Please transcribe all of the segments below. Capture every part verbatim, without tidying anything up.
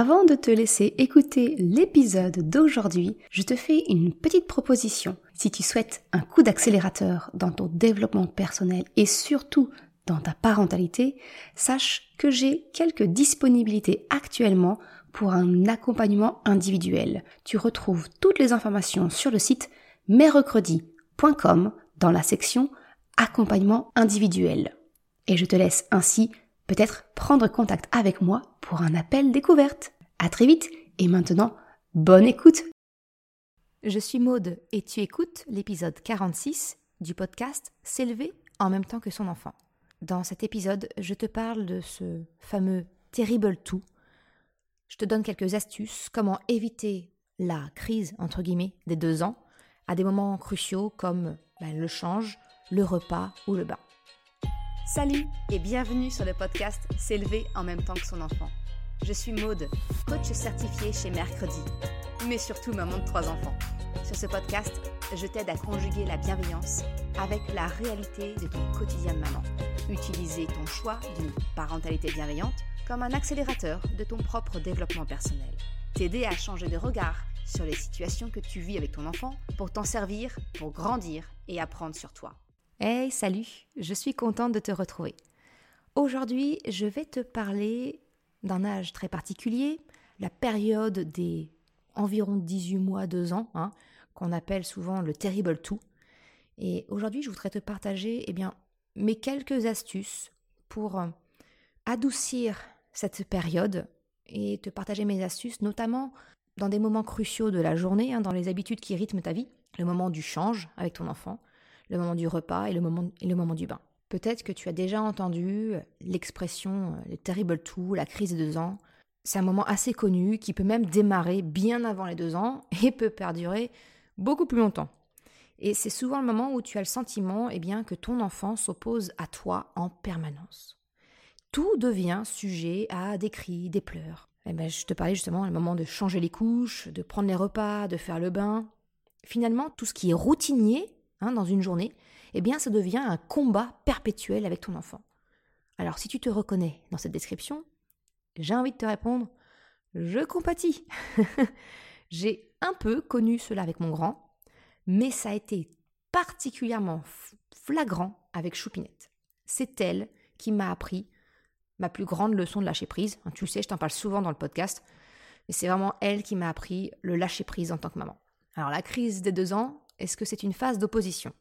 Avant de te laisser écouter l'épisode d'aujourd'hui, je te fais une petite proposition. Si tu souhaites un coup d'accélérateur dans ton développement personnel et surtout dans ta parentalité, sache que j'ai quelques disponibilités actuellement pour un accompagnement individuel. Tu retrouves toutes les informations sur le site merecredits point com dans la section accompagnement individuel. Et je te laisse ainsi peut-être prendre contact avec moi pour un appel découverte. À très vite et maintenant, bonne écoute. Je suis Maude et tu écoutes l'épisode quarante-six du podcast S'élever en même temps que son enfant. Dans cet épisode, je te parle de ce fameux terrible tout. Je te donne quelques astuces, comment éviter la crise, entre guillemets, des deux ans à des moments cruciaux comme ben, le change, le repas ou le bain. Salut et bienvenue sur le podcast S'élever en même temps que son enfant. Je suis Maude, coach certifiée chez Mercredi, mais surtout maman de trois enfants. Sur ce podcast, je t'aide à conjuguer la bienveillance avec la réalité de ton quotidien de maman. Utiliser ton choix d'une parentalité bienveillante comme un accélérateur de ton propre développement personnel. T'aider à changer de regard sur les situations que tu vis avec ton enfant pour t'en servir, pour grandir et apprendre sur toi. Hey, salut, je suis contente de te retrouver. Aujourd'hui, je vais te parler d'un âge très particulier, la période des environ dix-huit mois, deux ans, hein, qu'on appelle souvent le terrible two. Et aujourd'hui, je voudrais te partager eh bien, mes quelques astuces pour adoucir cette période et te partager mes astuces, notamment dans des moments cruciaux de la journée, hein, dans les habitudes qui rythment ta vie, le moment du change avec ton enfant, le moment du repas et le moment, et le moment du bain. Peut-être que tu as déjà entendu l'expression « le terrible two », la crise des deux ans. C'est un moment assez connu qui peut même démarrer bien avant les deux ans et peut perdurer beaucoup plus longtemps. Et c'est souvent le moment où tu as le sentiment eh bien, que ton enfant s'oppose à toi en permanence. Tout devient sujet à des cris, des pleurs. Eh bien, je te parlais justement le moment de changer les couches, de prendre les repas, de faire le bain. Finalement, tout ce qui est routinier hein, dans une journée, eh bien, ça devient un combat perpétuel avec ton enfant. Alors, si tu te reconnais dans cette description, j'ai envie de te répondre, je compatis. J'ai un peu connu cela avec mon grand, mais ça a été particulièrement flagrant avec Choupinette. C'est elle qui m'a appris ma plus grande leçon de lâcher prise. Tu le sais, je t'en parle souvent dans le podcast, mais c'est vraiment elle qui m'a appris le lâcher prise en tant que maman. Alors la crise des deux ans, est-ce que c'est une phase d'opposition ?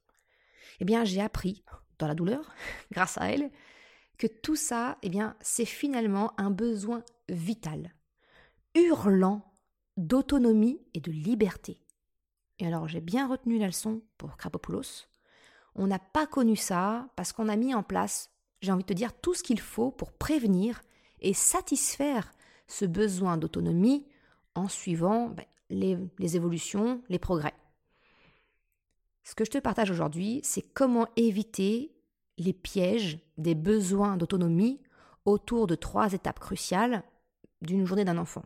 Eh bien, j'ai appris, dans la douleur, grâce à elle, que tout ça, eh bien, c'est finalement un besoin vital, hurlant d'autonomie et de liberté. Et alors, j'ai bien retenu la leçon pour Krapopoulos. On n'a pas connu ça parce qu'on a mis en place, j'ai envie de te dire, tout ce qu'il faut pour prévenir et satisfaire ce besoin d'autonomie en suivant ben, les, les évolutions, les progrès. Ce que je te partage aujourd'hui, c'est comment éviter les pièges des besoins d'autonomie autour de trois étapes cruciales d'une journée d'un enfant.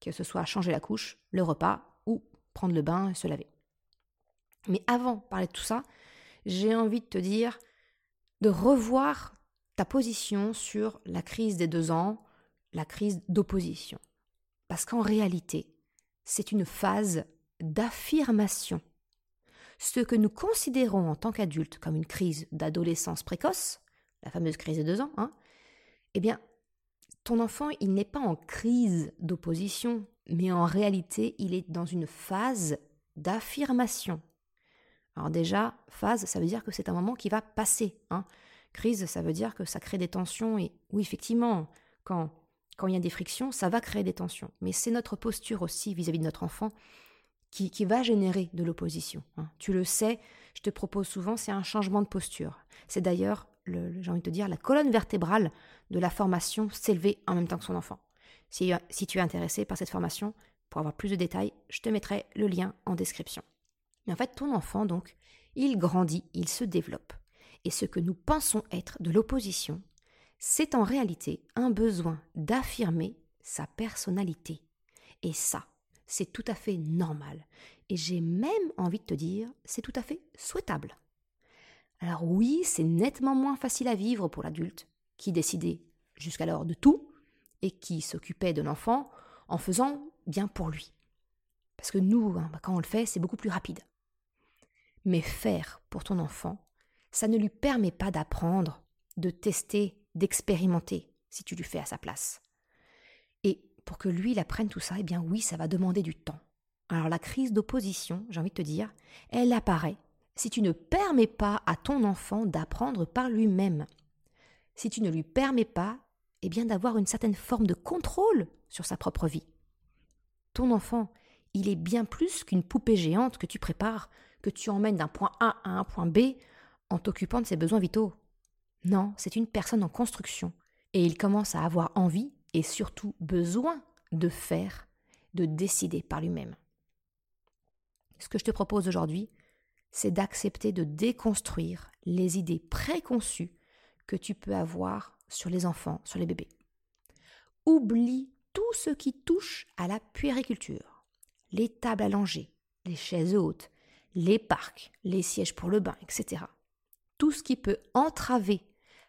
Que ce soit changer la couche, le repas, prendre le bain et se laver. Mais avant de parler de tout ça, j'ai envie de te dire de revoir ta position sur la crise des deux ans, la crise d'opposition. Parce qu'en réalité, c'est une phase d'affirmation. Ce que nous considérons en tant qu'adultes comme une crise d'adolescence précoce, la fameuse crise des deux ans, hein, eh bien, ton enfant, il n'est pas en crise d'opposition, mais en réalité, il est dans une phase d'affirmation. Alors déjà, phase, ça veut dire que c'est un moment qui va passer. Hein. Crise, ça veut dire que ça crée des tensions. Et oui, effectivement, quand, quand il y a des frictions, ça va créer des tensions. Mais c'est notre posture aussi vis-à-vis de notre enfant qui, qui va générer de l'opposition. Hein. Tu le sais, je te propose souvent, c'est un changement de posture. C'est d'ailleurs, le, j'ai envie de te dire, la colonne vertébrale de la formation S'élever en même temps que son enfant. Si, si tu es intéressé par cette formation, pour avoir plus de détails, je te mettrai le lien en description. Mais en fait, ton enfant, donc, il grandit, il se développe. Et ce que nous pensons être de l'opposition, c'est en réalité un besoin d'affirmer sa personnalité. Et ça, c'est tout à fait normal. Et j'ai même envie de te dire, c'est tout à fait souhaitable. Alors oui, c'est nettement moins facile à vivre pour l'adulte qui décidait jusqu'alors de tout, et qui s'occupait de l'enfant en faisant bien pour lui. Parce que nous, hein, bah, quand on le fait, c'est beaucoup plus rapide. Mais faire pour ton enfant, ça ne lui permet pas d'apprendre, de tester, d'expérimenter, si tu lui fais à sa place. Et pour que lui, il apprenne tout ça, eh bien oui, ça va demander du temps. Alors la crise d'opposition, j'ai envie de te dire, elle apparaît si tu ne permets pas à ton enfant d'apprendre par lui-même. Si tu ne lui permets pas, eh bien d'avoir une certaine forme de contrôle sur sa propre vie. Ton enfant, il est bien plus qu'une poupée géante que tu prépares, que tu emmènes d'un point A à un point B en t'occupant de ses besoins vitaux. Non, c'est une personne en construction. Et il commence à avoir envie et surtout besoin de faire, de décider par lui-même. Ce que je te propose aujourd'hui, c'est d'accepter de déconstruire les idées préconçues que tu peux avoir sur les enfants, sur les bébés. Oublie tout ce qui touche à la puériculture, les tables allongées, les chaises hautes, les parcs, les sièges pour le bain, et cetera. Tout ce qui peut entraver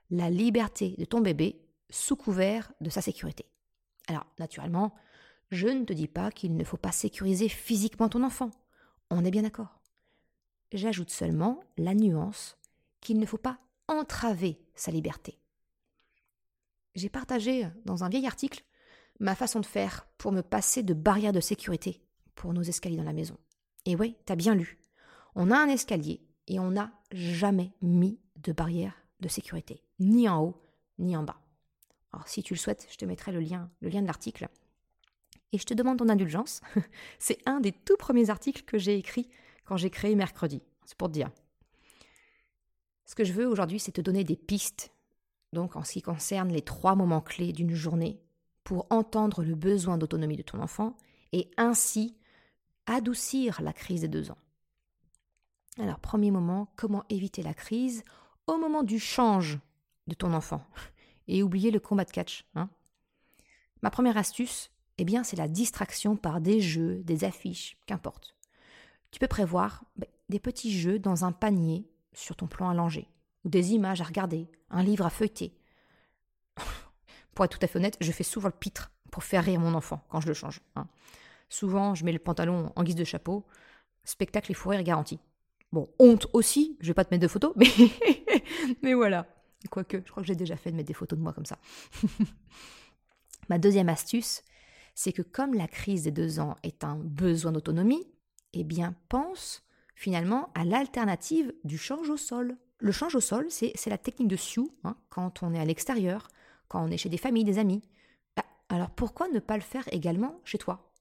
la liberté de ton bébé sous couvert de sa sécurité. Alors, naturellement, je ne te dis pas qu'il ne faut pas sécuriser physiquement ton enfant. On est bien d'accord. J'ajoute seulement la nuance qu'il ne faut pas entraver sa liberté. J'ai partagé dans un vieil article ma façon de faire pour me passer de barrières de sécurité pour nos escaliers dans la maison. Et oui, t'as bien lu. On a un escalier et on n'a jamais mis de barrière de sécurité, ni en haut, ni en bas. Alors si tu le souhaites, je te mettrai le lien, le lien de l'article. Et je te demande ton indulgence. C'est un des tout premiers articles que j'ai écrit quand j'ai créé Mercredi. C'est pour te dire. Ce que je veux aujourd'hui, c'est te donner des pistes. Donc en ce qui concerne les trois moments clés d'une journée pour entendre le besoin d'autonomie de ton enfant et ainsi adoucir la crise des deux ans. Alors premier moment, comment éviter la crise au moment du change de ton enfant et oublier le combat de catch. Hein. Ma première astuce, eh bien, c'est la distraction par des jeux, des affiches, qu'importe. Tu peux prévoir bah, des petits jeux dans un panier sur ton plan allongé, ou des images à regarder, un livre à feuilleter. Pour être tout à fait honnête, je fais souvent le pitre pour faire rire mon enfant quand je le change. Hein. Souvent, je mets le pantalon en guise de chapeau, spectacle et fou rire garanti. Bon, honte aussi, je vais pas te mettre de photos, mais, mais voilà. Quoique, je crois que j'ai déjà fait de mettre des photos de moi comme ça. Ma deuxième astuce, c'est que comme la crise des deux ans est un besoin d'autonomie, eh bien pense finalement à l'alternative du change au sol. Le change au sol, c'est, c'est la technique de Sioux, hein, quand on est à l'extérieur, quand on est chez des familles, des amis. Bah, alors pourquoi ne pas le faire également chez toi ?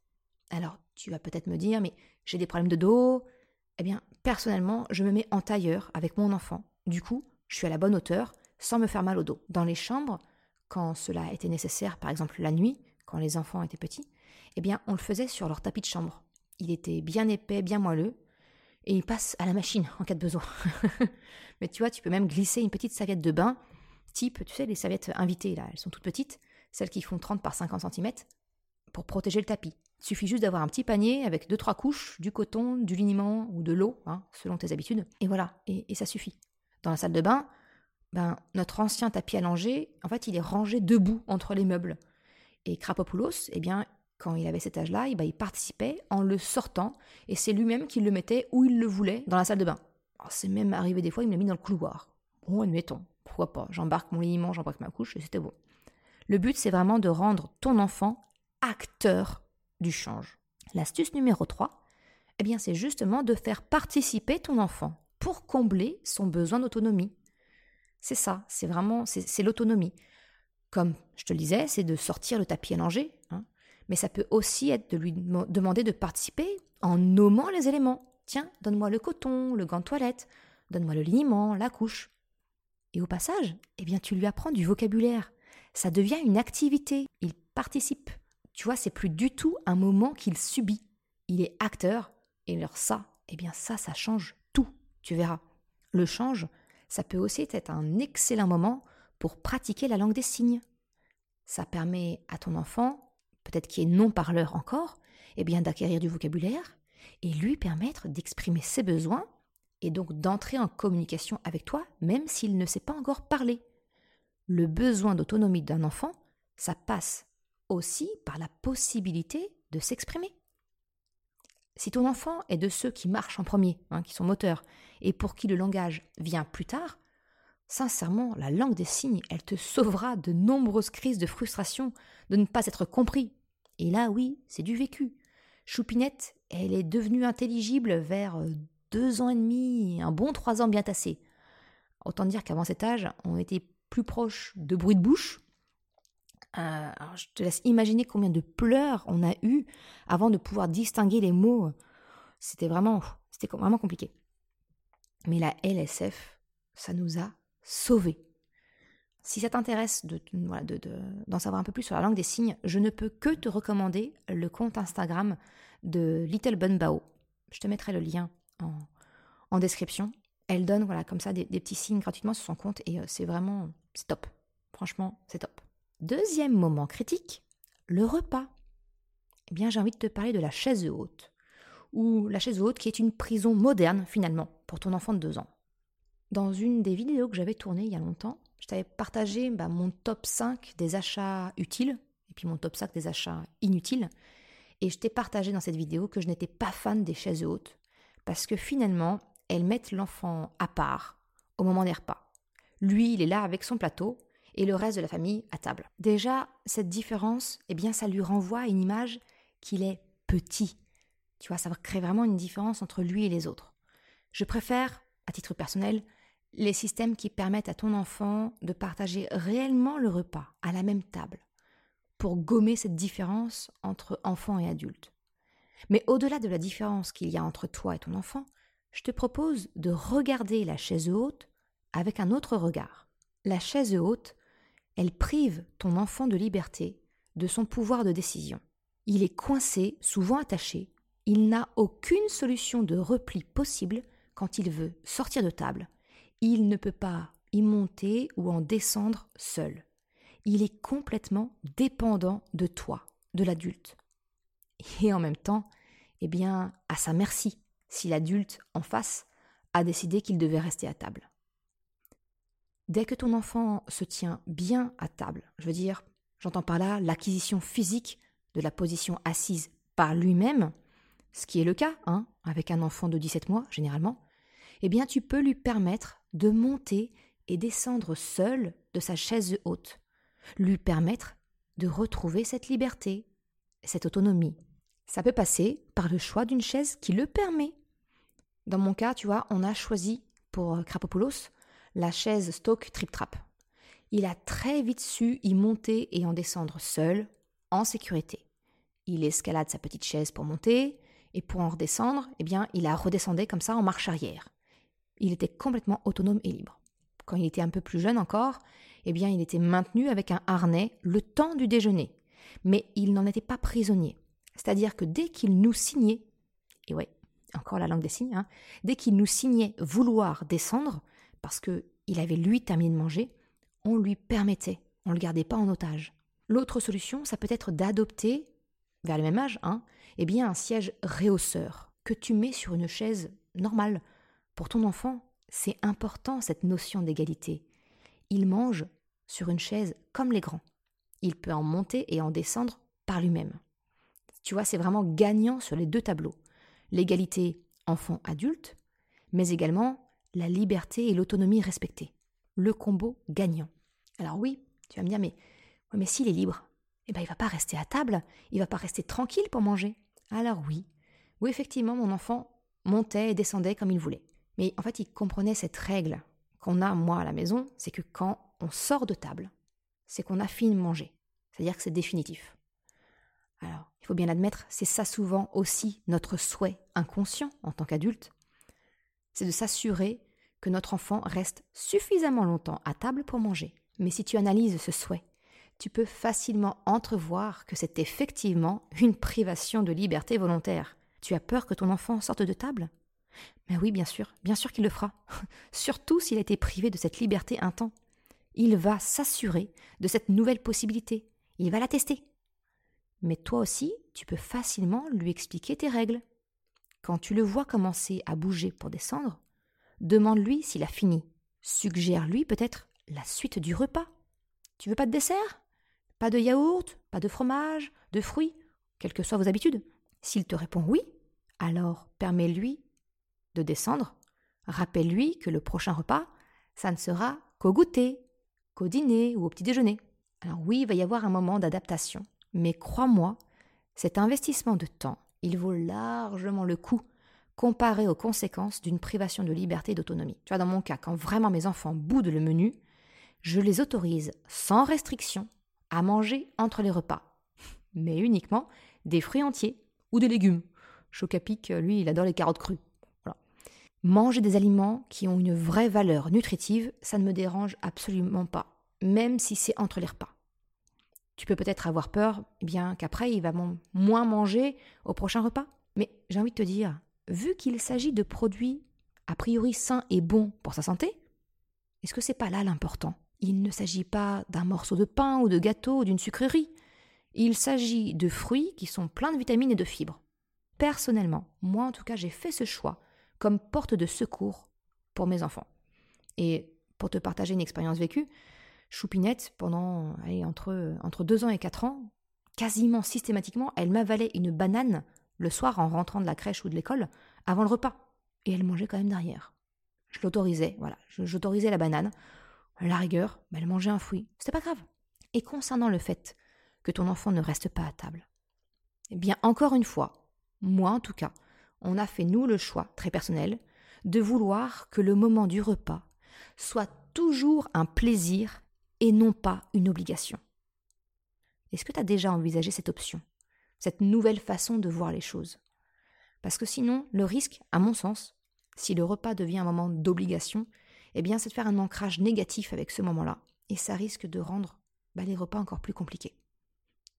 Alors tu vas peut-être me dire, mais j'ai des problèmes de dos. Eh bien personnellement, je me mets en tailleur avec mon enfant. Du coup, je suis à la bonne hauteur, sans me faire mal au dos. Dans les chambres, quand cela était nécessaire, par exemple la nuit, quand les enfants étaient petits, eh bien on le faisait sur leur tapis de chambre. Il était bien épais, bien moelleux, et il passe à la machine en cas de besoin. Mais tu vois, tu peux même glisser une petite serviette de bain, type, tu sais, les serviettes invitées, là, elles sont toutes petites, celles qui font trente par cinquante centimètres, pour protéger le tapis. Il suffit juste d'avoir un petit panier avec deux trois couches, du coton, du liniment ou de l'eau, hein, selon tes habitudes, et voilà, et, et ça suffit. Dans la salle de bain, ben, notre ancien tapis allongé, en fait, il est rangé debout entre les meubles. Et Krapopoulos, eh bien, quand il avait cet âge-là, eh ben, il participait en le sortant, et c'est lui-même qui le mettait où il le voulait, dans la salle de bain. Alors, c'est même arrivé des fois, il me l'a mis dans le couloir. Bon, admettons, pourquoi pas, j'embarque mon liniment, j'embarque ma couche, et c'était bon. Le but, c'est vraiment de rendre ton enfant acteur du change. L'astuce numéro trois, eh bien, c'est justement de faire participer ton enfant pour combler son besoin d'autonomie. C'est ça, c'est vraiment, c'est, c'est l'autonomie. Comme je te le disais, c'est de sortir le tapis allongé, hein, mais ça peut aussi être de lui dem- demander de participer en nommant les éléments. Tiens, donne-moi le coton, le gant de toilette, donne-moi le liniment, la couche. Et au passage, eh bien, tu lui apprends du vocabulaire. Ça devient une activité, il participe. Tu vois, c'est plus du tout un moment qu'il subit. Il est acteur, et alors ça, eh bien ça, ça change tout, tu verras. Le change, ça peut aussi être un excellent moment pour pratiquer la langue des signes. Ça permet à ton enfant, peut-être qui est non-parleur encore, eh bien d'acquérir du vocabulaire et lui permettre d'exprimer ses besoins et donc d'entrer en communication avec toi, même s'il ne sait pas encore parler. Le besoin d'autonomie d'un enfant, ça passe aussi par la possibilité de s'exprimer. Si ton enfant est de ceux qui marchent en premier, hein, qui sont moteurs, et pour qui le langage vient plus tard, sincèrement, la langue des signes, elle te sauvera de nombreuses crises de frustration, de ne pas être compris. Et là, oui, c'est du vécu. Choupinette, elle est devenue intelligible vers deux ans et demi, un bon trois ans bien tassé. Autant dire qu'avant cet âge, on était plus proche de bruit de bouche. Euh, alors je te laisse imaginer combien de pleurs on a eu avant de pouvoir distinguer les mots. C'était vraiment, c'était vraiment compliqué. Mais la L S F, ça nous a sauvés. Si ça t'intéresse de, voilà, de, de, d'en savoir un peu plus sur la langue des signes, je ne peux que te recommander le compte Instagram de Little Bon Bao. Je te mettrai le lien en, en description. Elle donne voilà, comme ça des, des petits signes gratuitement sur son compte et c'est vraiment c'est top. Franchement, c'est top. Deuxième moment critique, le repas. Eh bien, j'ai envie de te parler de la chaise haute. Ou la chaise haute qui est une prison moderne, finalement, pour ton enfant de deux ans. Dans une des vidéos que j'avais tournées il y a longtemps, je t'avais partagé bah, mon top cinq des achats utiles et puis mon top cinq des achats inutiles. Et je t'ai partagé dans cette vidéo que je n'étais pas fan des chaises hautes parce que finalement, elles mettent l'enfant à part au moment des repas. Lui, il est là avec son plateau et le reste de la famille à table. Déjà, cette différence, eh bien, ça lui renvoie à une image qu'il est petit. Tu vois, ça crée vraiment une différence entre lui et les autres. Je préfère, à titre personnel, les systèmes qui permettent à ton enfant de partager réellement le repas à la même table pour gommer cette différence entre enfant et adulte. Mais au-delà de la différence qu'il y a entre toi et ton enfant, je te propose de regarder la chaise haute avec un autre regard. La chaise haute, elle prive ton enfant de liberté, de son pouvoir de décision. Il est coincé, souvent attaché. Il n'a aucune solution de repli possible quand il veut sortir de table. Il ne peut pas y monter ou en descendre seul. Il est complètement dépendant de toi, de l'adulte. Et en même temps, eh bien, à sa merci, si l'adulte en face a décidé qu'il devait rester à table. Dès que ton enfant se tient bien à table, je veux dire, j'entends par là l'acquisition physique de la position assise par lui-même, ce qui est le cas, hein, avec un enfant de dix-sept mois, généralement, eh bien, tu peux lui permettre de monter et descendre seul de sa chaise haute, lui permettre de retrouver cette liberté, cette autonomie. Ça peut passer par le choix d'une chaise qui le permet. Dans mon cas, tu vois, on a choisi pour Krapopoulos la chaise Stokke Tripp Trapp. Il a très vite su y monter et en descendre seul, en sécurité. Il escalade sa petite chaise pour monter, et pour en redescendre, eh bien, il la redescendait comme ça en marche arrière. Il était complètement autonome et libre. Quand il était un peu plus jeune encore, eh bien, il était maintenu avec un harnais le temps du déjeuner. Mais il n'en était pas prisonnier. C'est-à-dire que dès qu'il nous signait, et ouais, encore la langue des signes, hein, dès qu'il nous signait vouloir descendre, parce qu'il avait lui terminé de manger, on lui permettait, on ne le gardait pas en otage. L'autre solution, ça peut être d'adopter, vers le même âge, hein, eh bien un siège réhausseur que tu mets sur une chaise normale. Pour ton enfant, c'est important cette notion d'égalité. Il mange sur une chaise comme les grands. Il peut en monter et en descendre par lui-même. Tu vois, c'est vraiment gagnant sur les deux tableaux. L'égalité enfant-adulte, mais également la liberté et l'autonomie respectées. Le combo gagnant. Alors oui, tu vas me dire, mais, mais s'il est libre, eh ben, il ne va pas rester à table, il ne va pas rester tranquille pour manger. Alors oui, oui effectivement, mon enfant montait et descendait comme il voulait. Mais en fait, il comprenait cette règle qu'on a, moi, à la maison, c'est que quand on sort de table, c'est qu'on a fini de manger. C'est-à-dire que c'est définitif. Alors, il faut bien l'admettre, c'est ça souvent aussi notre souhait inconscient en tant qu'adulte. C'est de s'assurer que notre enfant reste suffisamment longtemps à table pour manger. Mais si tu analyses ce souhait, tu peux facilement entrevoir que c'est effectivement une privation de liberté volontaire. Tu as peur que ton enfant sorte de table ? Mais oui, bien sûr, bien sûr qu'il le fera. Surtout s'il a été privé de cette liberté un temps. Il va s'assurer de cette nouvelle possibilité. Il va la tester. Mais toi aussi, tu peux facilement lui expliquer tes règles. Quand tu le vois commencer à bouger pour descendre, demande-lui s'il a fini. Suggère-lui peut-être la suite du repas. Tu veux pas de dessert ? Pas de yaourt, pas de fromage, de fruits, quelles que soient vos habitudes. S'il te répond oui, alors permets-lui de descendre. Rappelle-lui que le prochain repas, ça ne sera qu'au goûter, qu'au dîner ou au petit-déjeuner. Alors oui, il va y avoir un moment d'adaptation. Mais crois-moi, cet investissement de temps, il vaut largement le coup comparé aux conséquences d'une privation de liberté et d'autonomie. Tu vois, dans mon cas, quand vraiment mes enfants boudent le menu, je les autorise sans restriction à manger entre les repas, mais uniquement des fruits entiers ou des légumes. Chocapic, lui, il adore les carottes crues. Voilà. Manger des aliments qui ont une vraie valeur nutritive, ça ne me dérange absolument pas, même si c'est entre les repas. Tu peux peut-être avoir peur eh bien, qu'après, il va moins manger au prochain repas. Mais j'ai envie de te dire, vu qu'il s'agit de produits a priori sains et bons pour sa santé, est-ce que c'est pas là l'important? Il ne s'agit pas d'un morceau de pain ou de gâteau ou d'une sucrerie. Il s'agit de fruits qui sont pleins de vitamines et de fibres. Personnellement, moi en tout cas, j'ai fait ce choix comme porte de secours pour mes enfants. Et pour te partager une expérience vécue, Choupinette, pendant allez, entre, entre deux ans et quatre ans, quasiment systématiquement, elle m'avalait une banane le soir en rentrant de la crèche ou de l'école, avant le repas. Et elle mangeait quand même derrière. Je l'autorisais, voilà, je, j'autorisais la banane. À la rigueur, bah, elle mangeait un fruit, c'était pas grave. Et concernant le fait que ton enfant ne reste pas à table, eh bien encore une fois, moi en tout cas, on a fait nous le choix, très personnel, de vouloir que le moment du repas soit toujours un plaisir et non pas une obligation. Est-ce que tu as déjà envisagé cette option, cette nouvelle façon de voir les choses? Parce que sinon, le risque, à mon sens, si le repas devient un moment d'obligation, eh bien, c'est de faire un ancrage négatif avec ce moment-là, et ça risque de rendre bah, les repas encore plus compliqués.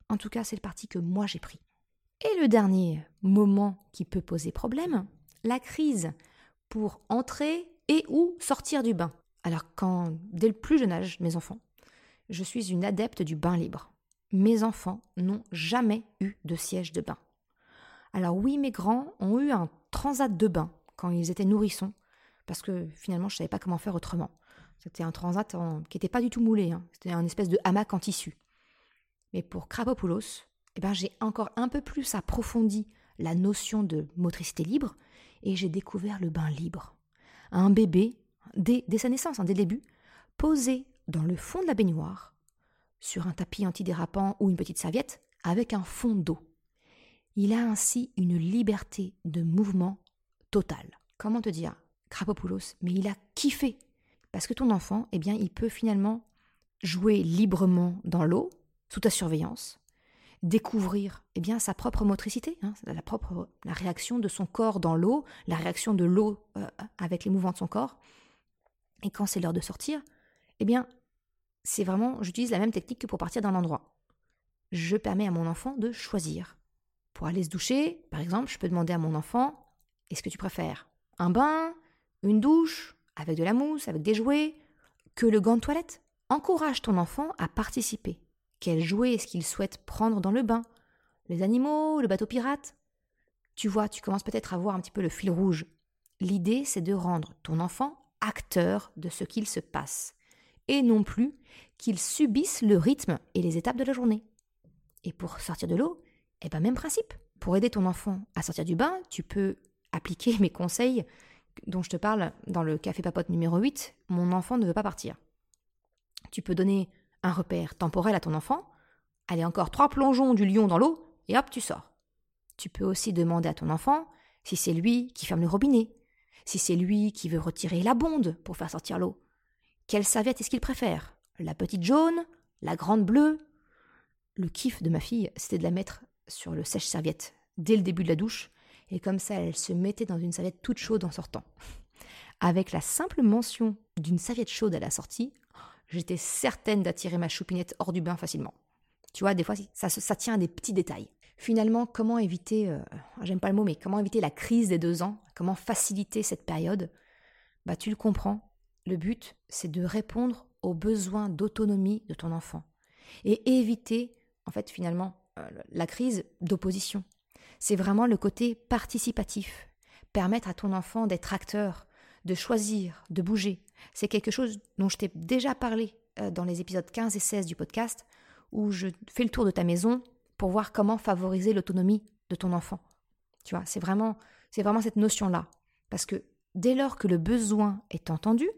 En tout cas, c'est le parti que moi j'ai pris. Et le dernier moment qui peut poser problème, la crise pour entrer et ou sortir du bain. Alors quand, dès le plus jeune âge, mes enfants, je suis une adepte du bain libre. Mes enfants n'ont jamais eu de siège de bain. Alors oui, mes grands ont eu un transat de bain quand ils étaient nourrissons, parce que finalement, je ne savais pas comment faire autrement. C'était un transat en, qui n'était pas du tout moulé, hein. C'était un espèce de hamac en tissu. Mais pour Krapopoulos, eh ben, j'ai encore un peu plus approfondi la notion de motricité libre, et j'ai découvert le bain libre. Un bébé, Dès, dès sa naissance, hein, dès le début, posé dans le fond de la baignoire, sur un tapis antidérapant ou une petite serviette, avec un fond d'eau. Il a ainsi une liberté de mouvement totale. Comment te dire, Krapopoulos, mais il a kiffé. Parce que ton enfant, eh bien, il peut finalement jouer librement dans l'eau, sous ta surveillance, découvrir eh bien, sa propre motricité, hein, la, propre, la réaction de son corps dans l'eau, la réaction de l'eau euh, avec les mouvements de son corps. Et quand c'est l'heure de sortir, eh bien, c'est vraiment, j'utilise la même technique que pour partir d'un endroit. Je permets à mon enfant de choisir. Pour aller se doucher, par exemple, je peux demander à mon enfant, est-ce que tu préfères un bain, une douche, avec de la mousse, avec des jouets, que le gant de toilette? Encourage ton enfant à participer. Quel jouet est-ce qu'il souhaite prendre dans le bain? Les animaux, le bateau pirate? Tu vois, tu commences peut-être à voir un petit peu le fil rouge. L'idée, c'est de rendre ton enfant acteur de ce qu'il se passe, et non plus qu'ils subissent le rythme et les étapes de la journée. Et pour sortir de l'eau, eh ben même principe. Pour aider ton enfant à sortir du bain, tu peux appliquer mes conseils dont je te parle dans le Café Papote numéro huit, « Mon enfant ne veut pas partir ». Tu peux donner un repère temporel à ton enfant, allez encore trois plongeons du lion dans l'eau, et hop, tu sors. Tu peux aussi demander à ton enfant si c'est lui qui ferme le robinet, si c'est lui qui veut retirer la bonde pour faire sortir l'eau. Quelle serviette est-ce qu'il préfère? La petite jaune? La grande bleue? Le kiff de ma fille, c'était de la mettre sur le sèche-serviette dès le début de la douche, et comme ça, elle se mettait dans une serviette toute chaude en sortant. Avec la simple mention d'une serviette chaude à la sortie, j'étais certaine d'attirer ma Choupinette hors du bain facilement. Tu vois, des fois, ça, ça tient à des petits détails. Finalement, comment éviter, euh, j'aime pas le mot, mais comment éviter la crise des deux ans? Comment faciliter cette période? Bah, tu le comprends, le but, c'est de répondre aux besoins d'autonomie de ton enfant et éviter, en fait, finalement, euh, la crise d'opposition. C'est vraiment le côté participatif. Permettre à ton enfant d'être acteur, de choisir, de bouger. C'est quelque chose dont je t'ai déjà parlé euh, dans les épisodes quinze et seize du podcast, où je fais le tour de ta maison pour voir comment favoriser l'autonomie de ton enfant. Tu vois, c'est vraiment, c'est vraiment cette notion-là. Parce que dès lors que le besoin est entendu,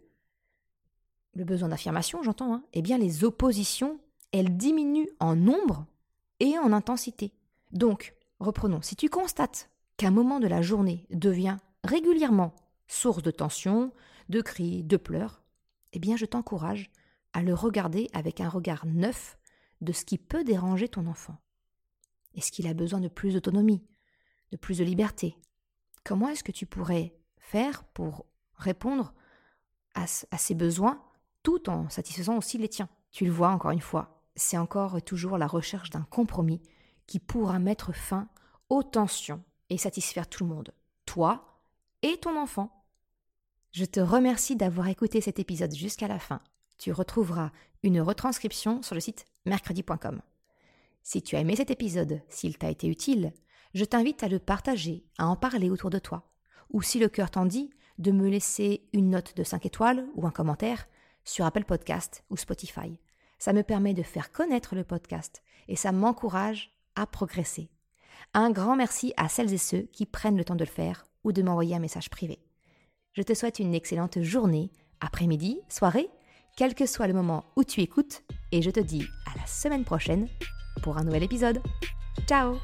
le besoin d'affirmation, j'entends, hein, eh bien les oppositions, elles diminuent en nombre et en intensité. Donc, reprenons, si tu constates qu'un moment de la journée devient régulièrement source de tension, de cris, de pleurs, eh bien je t'encourage à le regarder avec un regard neuf de ce qui peut déranger ton enfant. Est-ce qu'il a besoin de plus d'autonomie, de plus de liberté? Comment est-ce que tu pourrais faire pour répondre à, à ses besoins tout en satisfaisant aussi les tiens? Tu le vois, encore une fois, c'est encore et toujours la recherche d'un compromis qui pourra mettre fin aux tensions et satisfaire tout le monde, toi et ton enfant. Je te remercie d'avoir écouté cet épisode jusqu'à la fin. Tu retrouveras une retranscription sur le site mercredi point com. Si tu as aimé cet épisode, s'il t'a été utile, je t'invite à le partager, à en parler autour de toi. Ou si le cœur t'en dit, de me laisser une note de cinq étoiles ou un commentaire sur Apple Podcast ou Spotify. Ça me permet de faire connaître le podcast et ça m'encourage à progresser. Un grand merci à celles et ceux qui prennent le temps de le faire ou de m'envoyer un message privé. Je te souhaite une excellente journée, après-midi, soirée, quel que soit le moment où tu écoutes, et je te dis à la semaine prochaine pour un nouvel épisode. Ciao!